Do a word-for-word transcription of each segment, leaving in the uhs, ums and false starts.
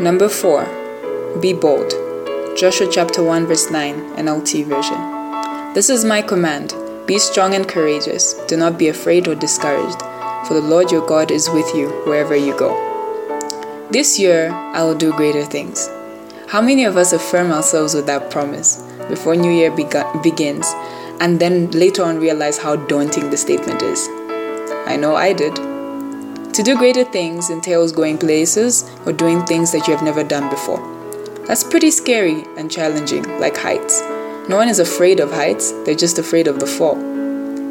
Number four, be bold. Joshua chapter one verse nine, N L T version. This is my command. Be strong and courageous. Do not be afraid or discouraged, for the Lord your God is with you wherever you go. This year, I will do greater things. How many of us affirm ourselves with that promise before New Year bega- begins and then later on realize how daunting the statement is? I know I did. To do greater things entails going places or doing things that you have never done before. That's pretty scary and challenging, like heights. No one is afraid of heights, they're just afraid of the fall.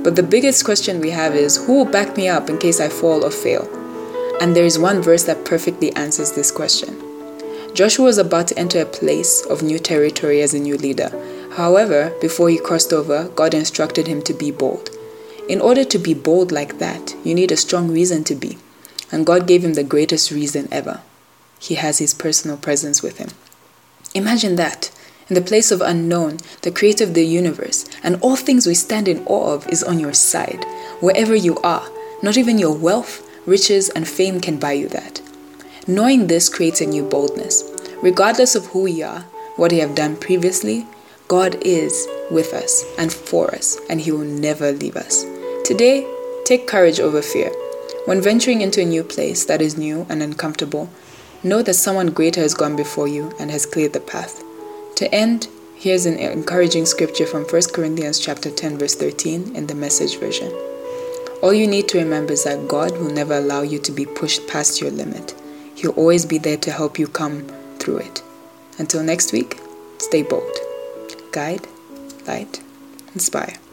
But the biggest question we have is, who will back me up in case I fall or fail? And there is one verse that perfectly answers this question. Joshua was about to enter a place of new territory as a new leader. However, before he crossed over, God instructed him to be bold. In order to be bold like that, you need a strong reason to be. And God gave him the greatest reason ever. He has his personal presence with him. Imagine that. In the place of unknown, the creator of the universe, and all things we stand in awe of is on your side. Wherever you are, not even your wealth, riches, and fame can buy you that. Knowing this creates a new boldness. Regardless of who we are, what we have done previously, God is with us and for us, and He will never leave us. Today, take courage over fear. When venturing into a new place that is new and uncomfortable, know that someone greater has gone before you and has cleared the path. To end, here's an encouraging scripture from First Corinthians chapter ten verse thirteen in the Message version. All you need to remember is that God will never allow you to be pushed past your limit. He'll always be there to help you come through it. Until next week, stay bold. Guide, light, inspire.